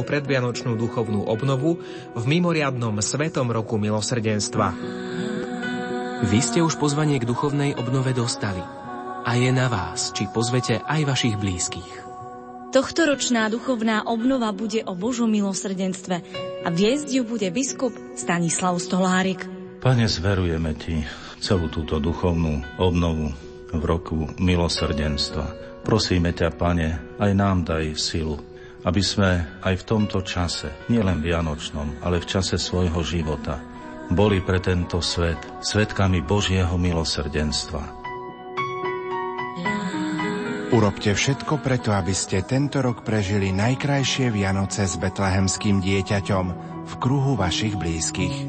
slávnu predvianočnú duchovnú obnovu v mimoriadnom Svetom roku milosrdenstva. Vy ste už pozvanie k duchovnej obnove dostali a je na vás, či pozvete aj vašich blízkych. Tohtoročná duchovná obnova bude o Božom milosrdenstve a viesť ju bude biskup Stanislav Stolárik. Pane, zverujeme Ti celú túto duchovnú obnovu v roku milosrdenstva. Prosíme ťa, Pane, aj nám daj silu, aby sme aj v tomto čase, nielen vianočnom, ale v čase svojho života, boli pre tento svet svedkami Božieho milosrdenstva. Urobte všetko preto, aby ste tento rok prežili najkrajšie Vianoce s betlehemským dieťaťom v kruhu vašich blízkych.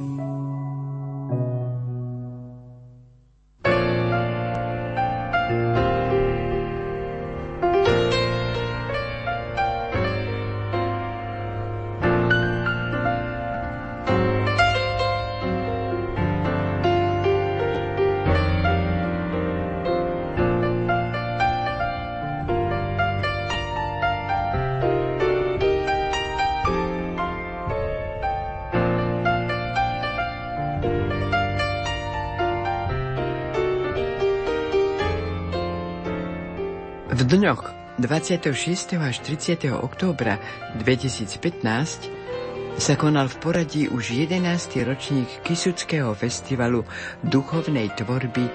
V dňoch 26. až 30. októbra 2015 sa konal v Poradí už 11. ročník Kysuckého festivalu duchovnej tvorby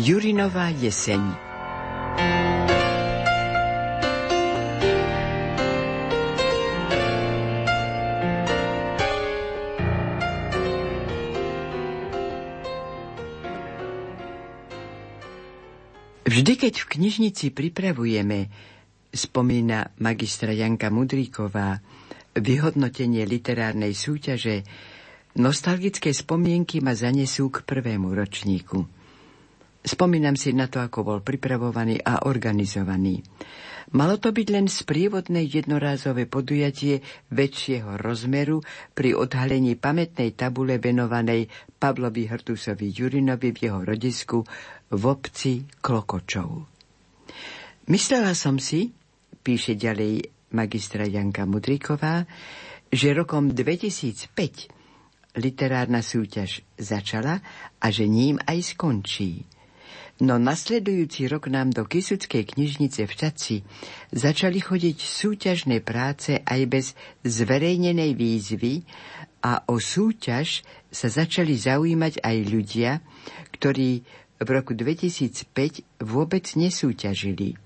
Jurinová jeseň. Vždy, keď v knižnici pripravujeme, spomína magistra Janka Mudríková, vyhodnotenie literárnej súťaže, nostalgické spomienky ma zanesú k prvému ročníku. Spomínam si na to, ako bol pripravovaný a organizovaný. Malo to byť len sprievodné jednorázové podujatie väčšieho rozmeru pri odhalení pamätnej tabule venovanej Pavlovi Hrtusovi Jurinovi v jeho rodisku v obci Klokočov. Myslela som si, píše ďalej magistra Janka Mudríková, že rokom 2005 literárna súťaž začala a že ním aj skončí. No nasledujúci rok nám do Kysuckej knižnice v Čadci začali chodiť súťažné práce aj bez zverejnenej výzvy a o súťaž sa začali zaujímať aj ľudia, ktorí v roku 2005 vôbec nesúťažili.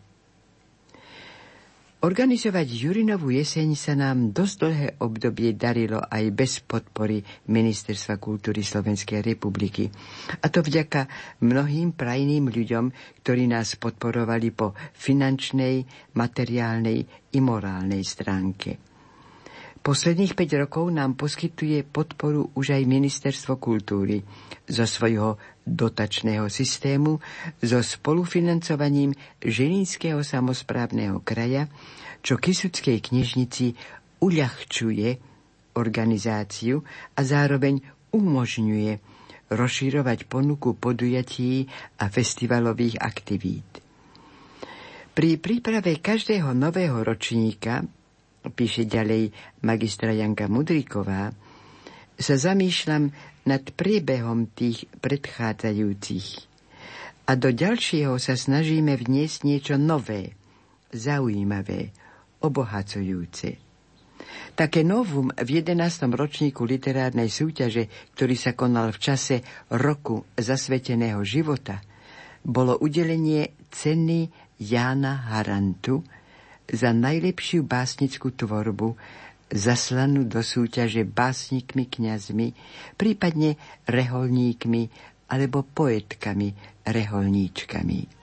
Organizovať Jurinovú jeseň sa nám dosť dlhé obdobie darilo aj bez podpory Ministerstva kultúry Slovenskej republiky. A to vďaka mnohým prajným ľuďom, ktorí nás podporovali po finančnej, materiálnej i morálnej stránke. Posledných 5 rokov nám poskytuje podporu už aj Ministerstvo kultúry zo svojho dotačného systému so spolufinancovaním Žilinského samosprávneho kraja, čo Kysuckej knižnici uľahčuje organizáciu a zároveň umožňuje rozširovať ponuku podujatí a festivalových aktivít. Pri príprave každého nového ročníka, píše ďalej magistra Janka Mudríková, sa zamýšľam nad priebehom tých predchádzajúcich. A do ďalšieho sa snažíme vniesť niečo nové, zaujímavé, obohacujúce. Také novum v 11. ročníku literárnej súťaže, ktorý sa konal v čase roku zasveteného života, bolo udelenie ceny Jana Harantu za najlepšiu básnickú tvorbu, zaslanú do súťaže básnikmi kňazmi, prípadne reholníkmi alebo poetkami reholníčkami.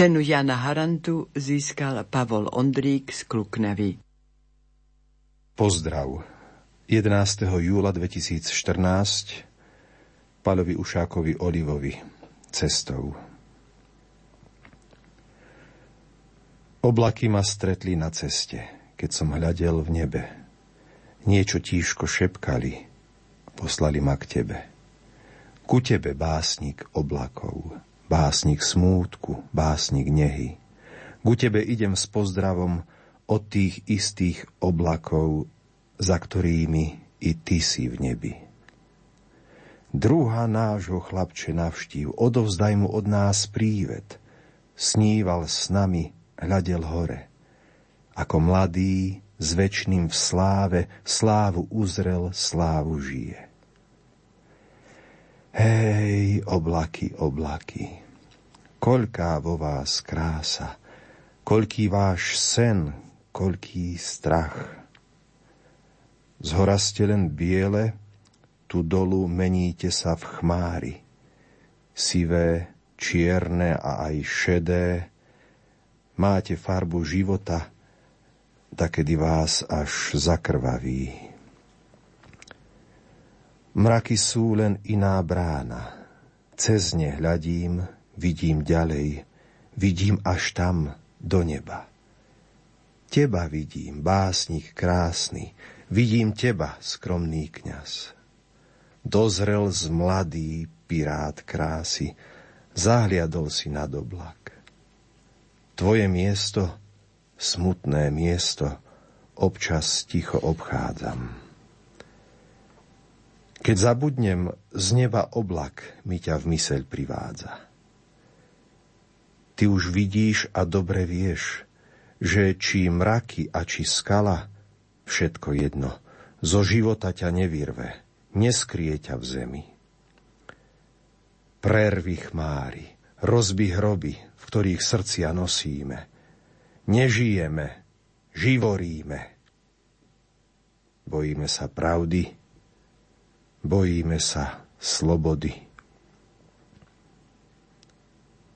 Cenu Jana Harantu získal Pavol Ondrík z Kluknavy. Pozdrav. 11. júla 2014 Paľovi Ušákovi Olivovi cestou. Oblaky ma stretli na ceste, keď som hľadel v nebe. Niečo tíško šepkali, poslali ma k tebe. Ku tebe, básnik oblakov. Básnik smútku, básnik nehy. Ku tebe idem s pozdravom od tých istých oblakov, za ktorými i ty si v nebi. Druha nášho chlapče navštív, odovzdaj mu od nás prívet. Sníval s nami, hľadel hore. Ako mladý, s večným v sláve, slávu uzrel, slávu žije. Hej, oblaky, oblaky, koľká vo vás krása, koľký váš sen, koľký strach. Zhora ste len biele, tu dolu meníte sa v chmári. Sivé, čierne a aj šedé, máte farbu života, takedy vás až zakrvaví. Mraky sú len iná brána. Cez ne hľadím, vidím ďalej, vidím až tam, do neba. Teba vidím, básnik krásny, vidím teba, skromný kňaz. Dozrel z mladý pirát krásy, zahliadol si nad oblak. Tvoje miesto, smutné miesto, občas ticho obchádzam. Keď zabudnem, z neba oblak mi ťa v myseľ privádza. Ty už vidíš a dobre vieš, že či mraky a či skala, všetko jedno, zo života ťa nevyrve, neskrie ťa v zemi. Prervi chmári, rozbi hroby, v ktorých srdcia nosíme. Nežijeme, živoríme. Bojíme sa pravdy, bojíme sa slobody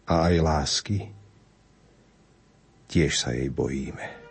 a aj lásky, tiež sa jej bojíme.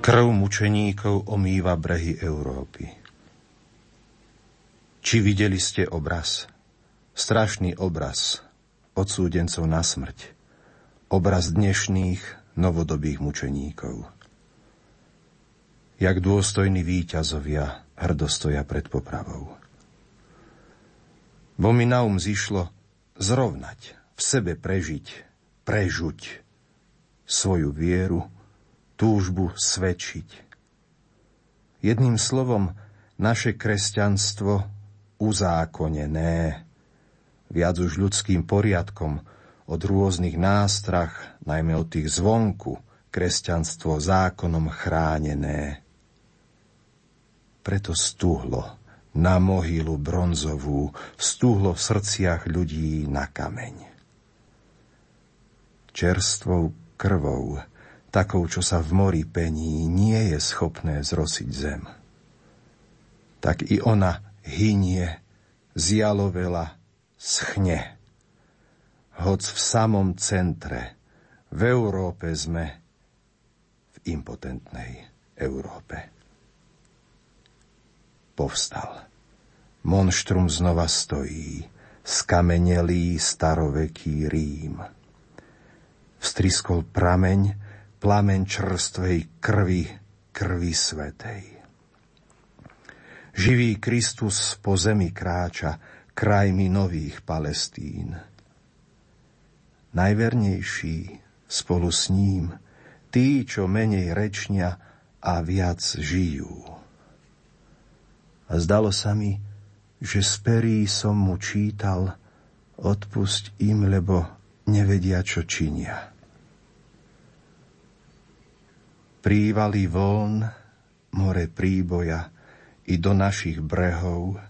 Krv mučeníkov omýva brehy Európy. Či videli ste obraz? Strašný obraz odsúdencov na smrť. Obraz dnešných novodobých mučeníkov. Jak dôstojní víťazovia hrdostoja pred popravou. Bo mi na um zišlo zrovnať, v sebe prežiť, prežuť svoju vieru, túžbu svedčiť. Jedným slovom, naše kresťanstvo uzákonené, viac už ľudským poriadkom, od rôznych nástrah, najmä od tých zvonku, kresťanstvo zákonom chránené. Preto stuhlo na mohylu bronzovú, stuhlo v srdciach ľudí na kameň. Čerstvou krvou, takou, čo sa v mori pení, nie je schopné zrosiť zem. Tak i ona hynie, zjalovela, schne. Hoc v samom centre, v Európe sme, v impotentnej Európe. Povstal. Monštrum znova stojí, skamenelý staroveký Rím. Vstriskol prameň, plamen čerstvej krvi, krvi svätej. Živý Kristus po zemi kráča krajmi nových Palestín. Najvernejší spolu s ním, tí, čo menej rečnia a viac žijú. A zdalo sa mi, že z perí som mu čítal: odpusť im, lebo nevedia, čo činia. Prívaly vln, more príboja, i do našich brehov,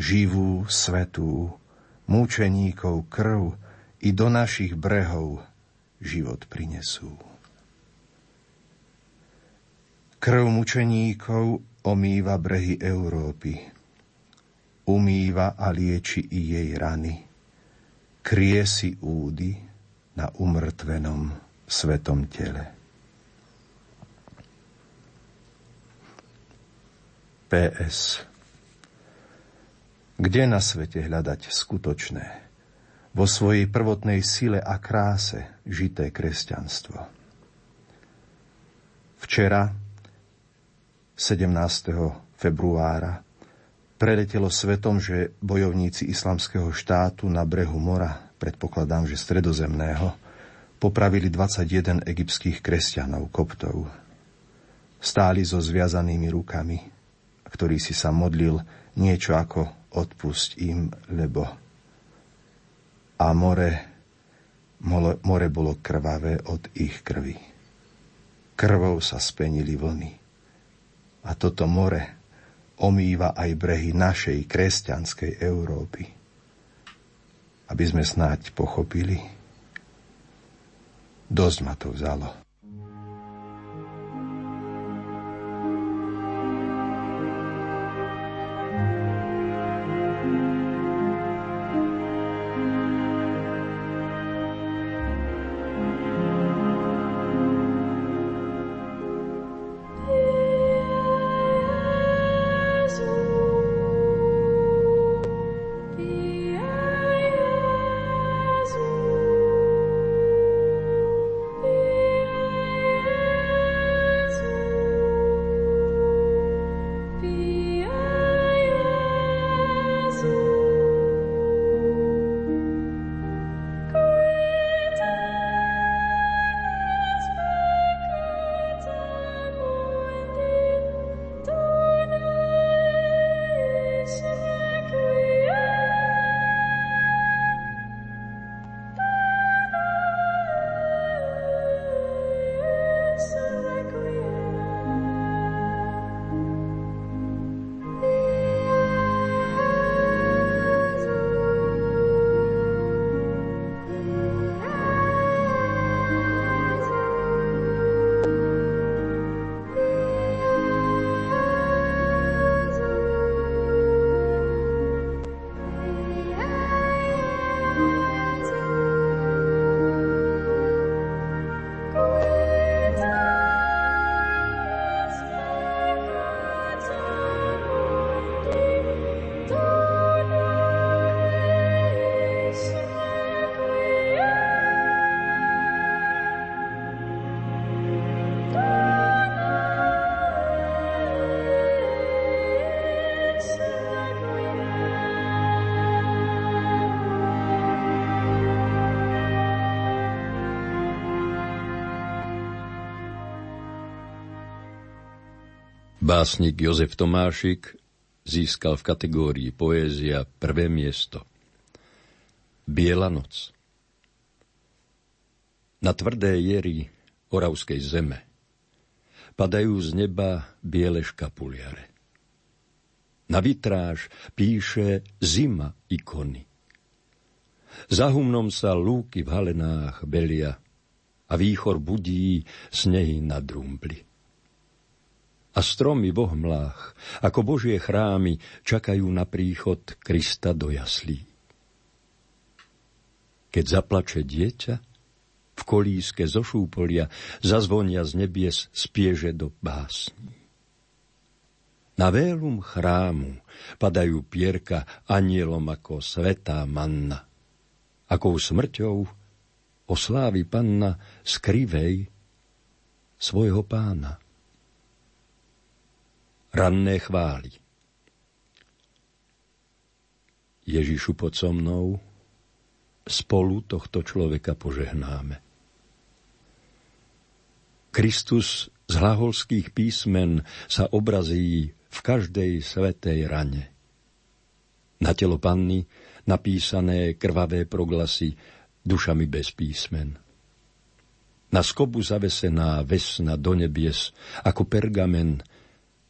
živú, svetú, mučeníkov krv, i do našich brehov život prinesú. Krv mučeníkov omýva brehy Európy, umýva a lieči i jej rany, kriesi údy na umrtvenom svetom tele. PS. Kde na svete hľadať skutočné, vo svojej prvotnej sile a kráse žité kresťanstvo? Včera, 17. februára, preletelo svetom, že bojovníci Islamského štátu na brehu mora, predpokladám, že stredozemného, popravili 21 egyptských kresťanov, koptov. Stáli so zviazanými rukami, ktorý si sa modlil niečo ako odpusť im, lebo. A more bolo krvavé od ich krvi. Krvou sa spenili vlny. A toto more omýva aj brehy našej kresťanskej Európy. Aby sme snáď pochopili. Dosť ma to vzalo. Básnik Jozef Tomášik získal v kategórii poézia prvé miesto. Biela noc. Na tvrdé jery oravskej zeme padajú z neba biele škapuliare. Na vitráž píše zima ikony. Za humnom sa lúky v halenách belia a výchor budí snehy na drumpli. A stromy v ohmlách, ako božie chrámy, čakajú na príchod Krista do jaslí. Keď zaplače dieťa, v kolíske zo šúpolia zazvonia z nebies spieže do básní. Na vélum chrámu padajú pierka anielom ako svätá manna. Akou smrťou oslávi panna z krivej svojho pána. Ranné chvály. Ježišu, pod so mnou, spolu tohto človeka požehnáme. Kristus z hlaholských písmen sa obrazí v každej svätej rane. Na telo panny napísané krvavé proglasy dušami bez písmen. Na skobu zavesená vesna do nebies ako pergamen,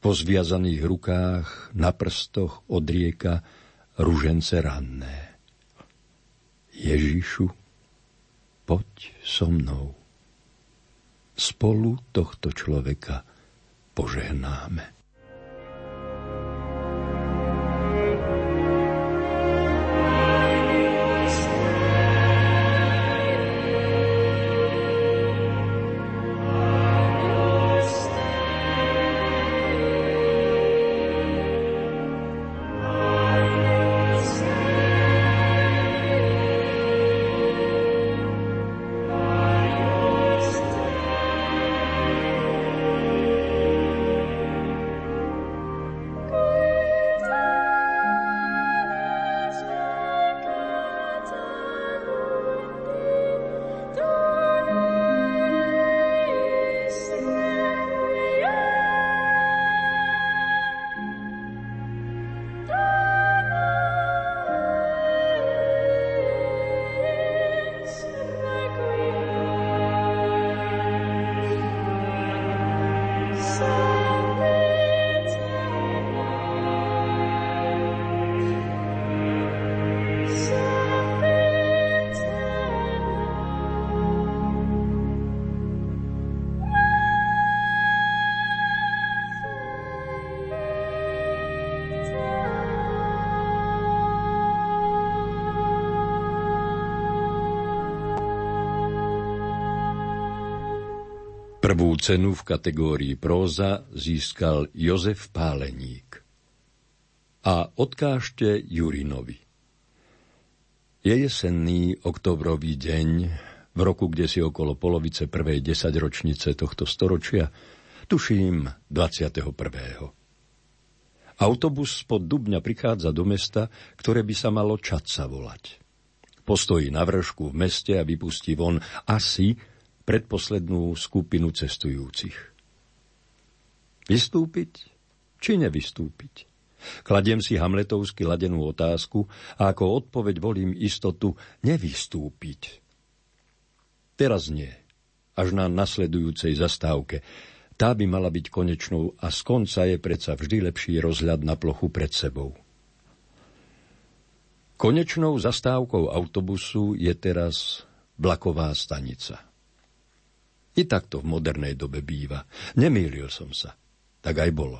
po zviazaných rukách na prstoch odrieka ružence ranné. Ježišu, poď so mnou. Spolu tohto človeka požehnáme. Prvú cenu v kategórii próza získal Jozef Páleník. A odkážte Jurinovi. Je jesenný oktobrový deň, v roku, kde si okolo polovice prvej desaťročnice tohto storočia, tuším 21. Autobus spod Dubňa prichádza do mesta, ktoré by sa malo Čadca volať. Postojí na vršku v meste a vypustí von asi predposlednú skupinu cestujúcich. Vystúpiť či nevystúpiť? Kladiem si hamletovsky ladenú otázku a ako odpoveď volím istotu nevystúpiť. Teraz nie, až na nasledujúcej zastávke. Tá by mala byť konečnou a z konca je predsa vždy lepší rozhľad na plochu pred sebou. Konečnou zastávkou autobusu je teraz vlaková stanica. I tak to v modernej dobe býva. Nemýlil som sa. Tak aj bolo.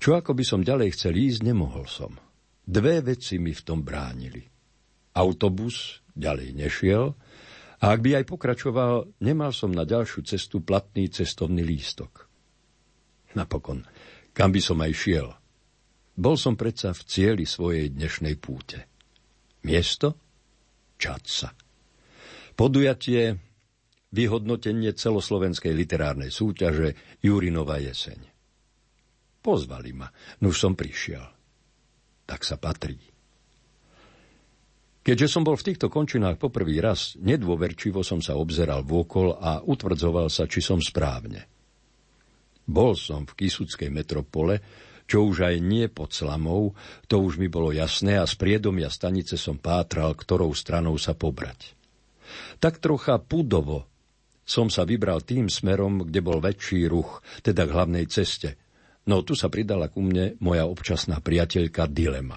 Čo ako by som ďalej chcel ísť, nemohol som. Dve veci mi v tom bránili. Autobus ďalej nešiel a ak by aj pokračoval, nemal som na ďalšiu cestu platný cestovný lístok. Napokon, kam by som aj šiel? Bol som predsa v cieli svojej dnešnej púte. Miesto? Čadca. Podujatie vyhodnotenie celoslovenskej literárnej súťaže Jurinová jeseň. Pozvali ma, nuž som prišiel. Tak sa patrí. Keďže som bol v týchto končinách poprvý raz, nedôverčivo som sa obzeral vôkol a utvrdzoval sa, či som správne. Bol som v Kisuckej metropole, čo už aj nie pod slamou, to už mi bolo jasné a z priedomia stanice som pátral, ktorou stranou sa pobrať. Tak trocha púdovo som sa vybral tým smerom, kde bol väčší ruch, teda k hlavnej ceste. No tu sa pridala ku mne moja občasná priateľka Dilema.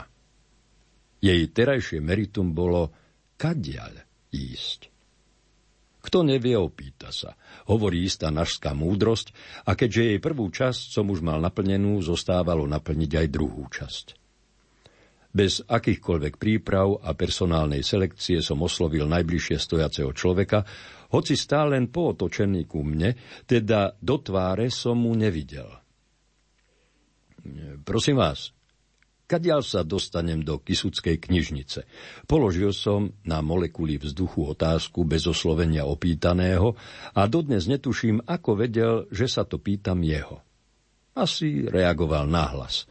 Jej terajšie meritum bolo kadiaľ ísť. Kto nevie, opýta sa, hovorí istá našská múdrosť, a keďže jej prvú časť som už mal naplnenú, zostávalo naplniť aj druhú časť. Bez akýchkoľvek príprav a personálnej selekcie som oslovil najbližšie stojaceho človeka, hoci stál len pootočený ku mne, teda do tváre som mu nevidel. Prosím vás, kadiaľ sa dostanem do Kisuckej knižnice? Položil som na molekuli vzduchu otázku bez oslovenia opýtaného a dodnes netuším, ako vedel, že sa to pýtam jeho. Asi reagoval nahlas.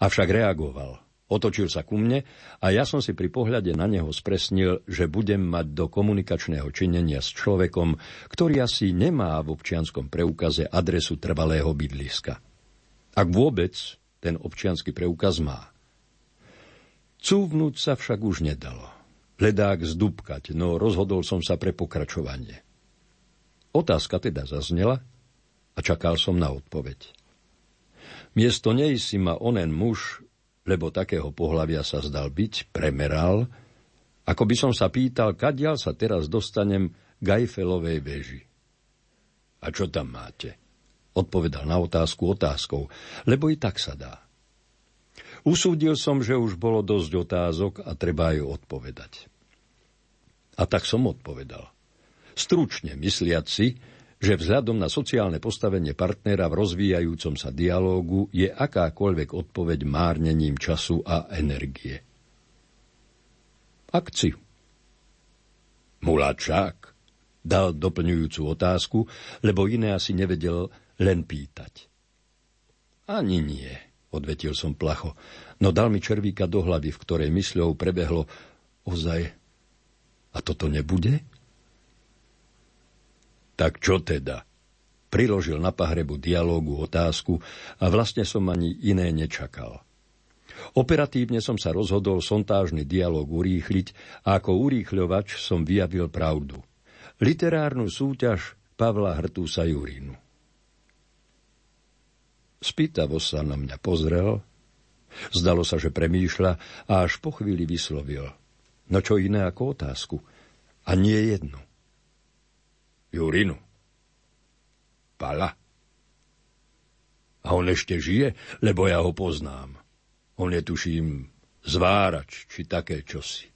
Avšak reagoval. Otočil sa ku mne a ja som si pri pohľade na neho spresnil, že budem mať do komunikačného činenia s človekom, ktorý asi nemá v občianskom preukaze adresu trvalého bydliska. Ak vôbec ten občiansky preukaz má. Cúvnuť sa však už nedalo. Ledák zdúbkať, no rozhodol som sa pre pokračovanie. Otázka teda zaznela a čakal som na odpoveď. Miesto nej si ma onen muž, lebo takého pohlavia sa zdal byť, premeral, ako by som sa pýtal, kadiaľ sa teraz dostanem k Eiffelovej väži. A čo tam máte? Odpovedal na otázku otázkou, lebo i tak sa dá. Usúdil som, že už bolo dosť otázok a treba ju odpovedať. A tak som odpovedal. Stručne mysliac si, že vzhľadom na sociálne postavenie partnera v rozvíjajúcom sa dialógu je akákoľvek odpoveď márnením času a energie. Akciu. Mulačák dal doplňujúcu otázku, lebo iné asi nevedel len pýtať. Ani nie, odvetil som placho, no dal mi červíka do hlavy, v ktorej mysľou prebehlo ozaj, a toto nebude? Tak čo teda? Priložil na pahrebu dialógu otázku a vlastne som ani iné nečakal. Operatívne som sa rozhodol sontážny dialóg urýchliť a ako urýchľovač som vyjavil pravdu. Literárnu súťaž Pavla Hrtusa Jurínu. Spýtavo sa na mňa pozrel, zdalo sa, že premýšľa a až po chvíli vyslovil. No čo iné ako otázku? A nie jednu. Jurinu. Pala. A on ešte žije, lebo ja ho poznám. On je, tuším, zvárač či také čosi.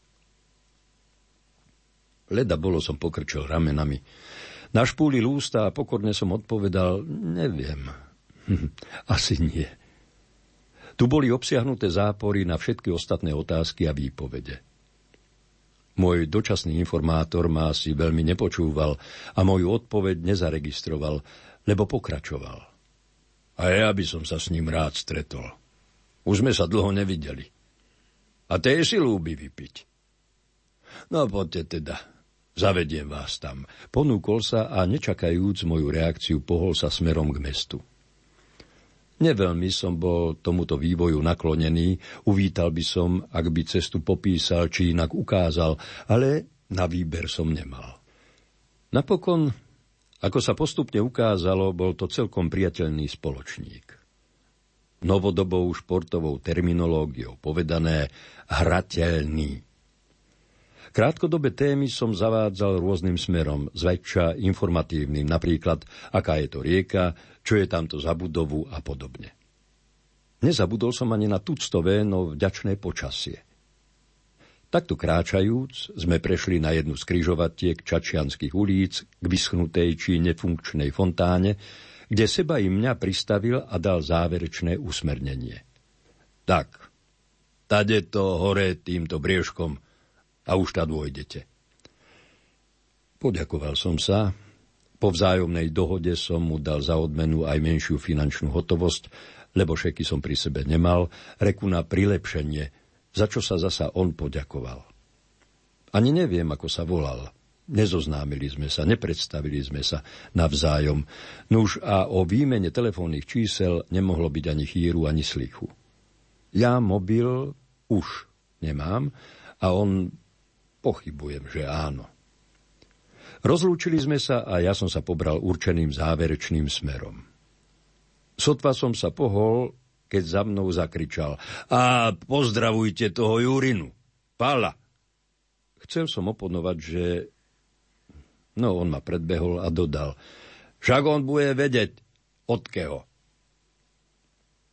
Leda bolo som pokrčil ramenami. Našpúlil ústa a pokorne som odpovedal, neviem. Asi nie. Tu boli obsiahnuté zápory na všetky ostatné otázky a výpovede. Môj dočasný informátor ma asi veľmi nepočúval a moju odpoveď nezaregistroval, lebo pokračoval. A ja by som sa s ním rád stretol. Už sme sa dlho nevideli. A tej si ľúbi vypiť. No poďte teda, zavediem vás tam. Ponúkol sa a nečakajúc moju reakciu pohol sa smerom k mestu. Neveľmi som bol tomuto vývoju naklonený, uvítal by som, ak by cestu popísal či inak ukázal, ale na výber som nemal. Napokon, ako sa postupne ukázalo, bol to celkom priateľný spoločník. Novodobou športovou terminológiou povedané hrateľný. Krátkodobé témy som zavádzal rôznym smerom, zväčša informatívnym, napríklad, aká je to rieka, čo je tamto za budovu a podobne. Nezabudol som ani na tuctové, no vďačné počasie. Takto kráčajúc sme prešli na jednu z križovatiek Čačianskych ulíc k vyschnutej či nefunkčnej fontáne, kde seba i mňa pristavil a dal záverečné usmernenie. Tak, tade to hore týmto briežkom, a už tá dôjdete. Poďakoval som sa. Po vzájomnej dohode som mu dal za odmenu aj menšiu finančnú hotovosť, lebo šeky som pri sebe nemal, reku na prilepšenie, za čo sa zasa on poďakoval. Ani neviem, ako sa volal. Nezoznámili sme sa, nepredstavili sme sa navzájom. Nuž a o výmene telefónnych čísel nemohlo byť ani chýru, ani slichu. Ja mobil už nemám a on pochybujem, že áno. Rozlúčili sme sa a ja som sa pobral určeným záverečným smerom. Sotva som sa pohol, keď za mnou zakričal: "A pozdravujte toho Jurinu, Pala." Chcel som oponovať, že... No, on ma predbehol a dodal: "Však on bude vedieť, od keho."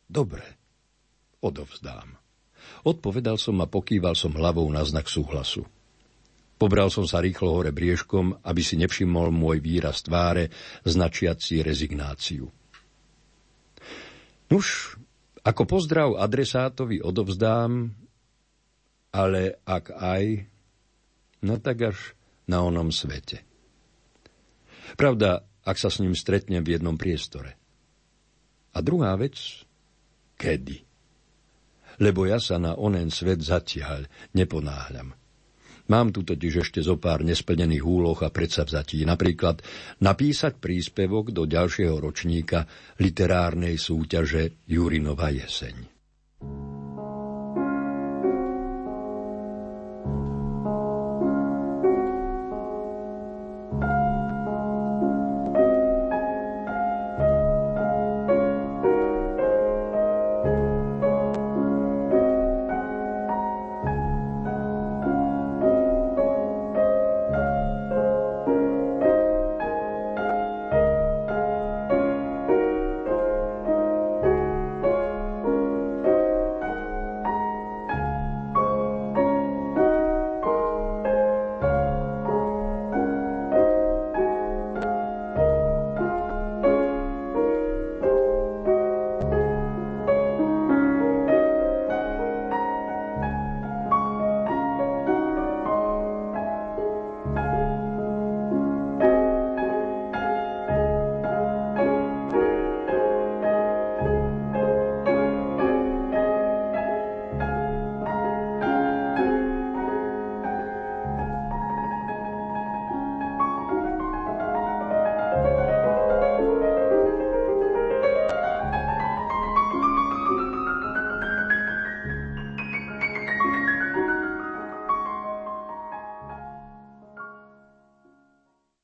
"Dobre, odovzdám." Odpovedal som a pokýval som hlavou na znak súhlasu. Pobral som sa rýchlo hore briežkom, aby si nevšimol môj výraz tváre, značiaci rezignáciu. Nuž, ako pozdrav adresátovi odovzdám, ale ak aj, no tak až na onom svete. Pravda, ak sa s ním stretnem v jednom priestore. A druhá vec, kedy? Lebo ja sa na onen svet zatiaľ neponáhľam. Mám tu totiž ešte zo pár nesplnených úloh a predsavzatí. Napríklad napísať príspevok do ďalšieho ročníka literárnej súťaže Jurinová jeseň.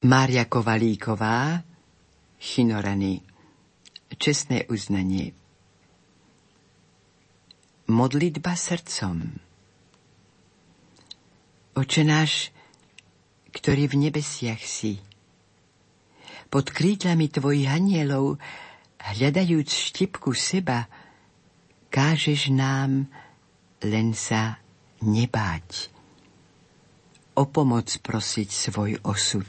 Mária Kovalíková, Chynorany. Čestné uznanie. Modlitba srdcom. Oče náš, ktorý v nebesiach si, pod krídlami tvojich anielov, hľadajúc štipku seba, kážeš nám len sa nebáť, o pomoc prosiť svoj osud,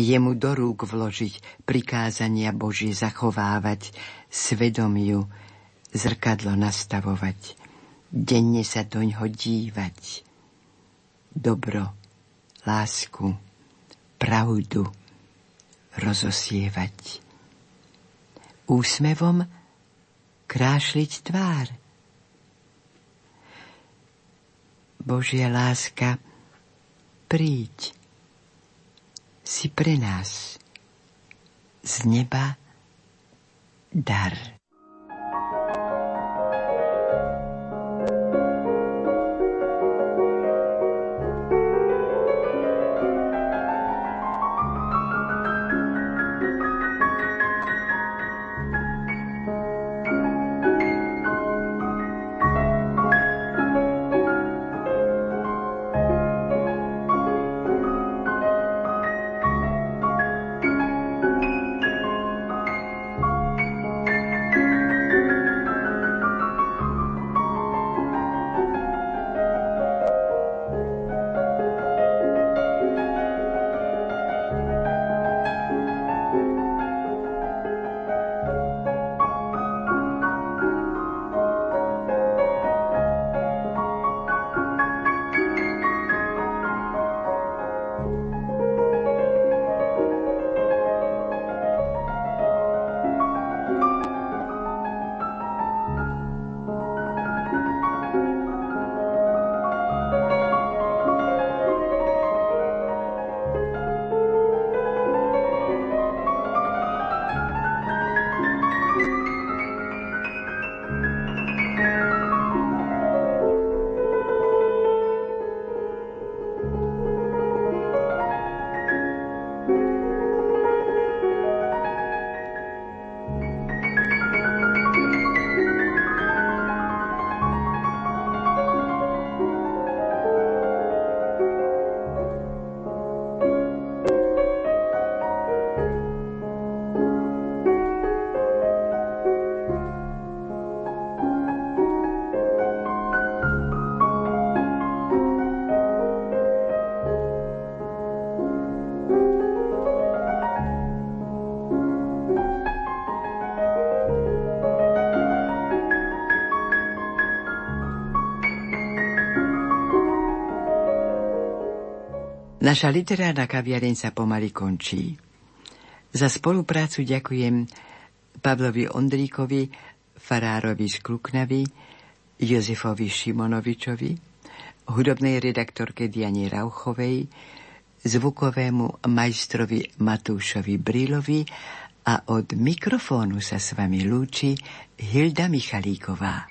jemu do rúk vložiť prikázania Božie zachovávať, svedomiu zrkadlo nastavovať, denne sa doňho dívať, dobro, lásku, pravdu rozosievať, úsmevom krášliť tvár. Božia láska, príď si pre nás z neba dar. Naša literárna kaviareň sa pomaly končí. Za spoluprácu ďakujem Pavlovi Ondríkovi, farárovi z Kluknavy, Jozefovi Šimonovičovi, hudobnej redaktorke Diani Rauchovej, zvukovému majstrovi Matúšovi Brilovi a od mikrofónu sa s vami lúči Hilda Michalíková.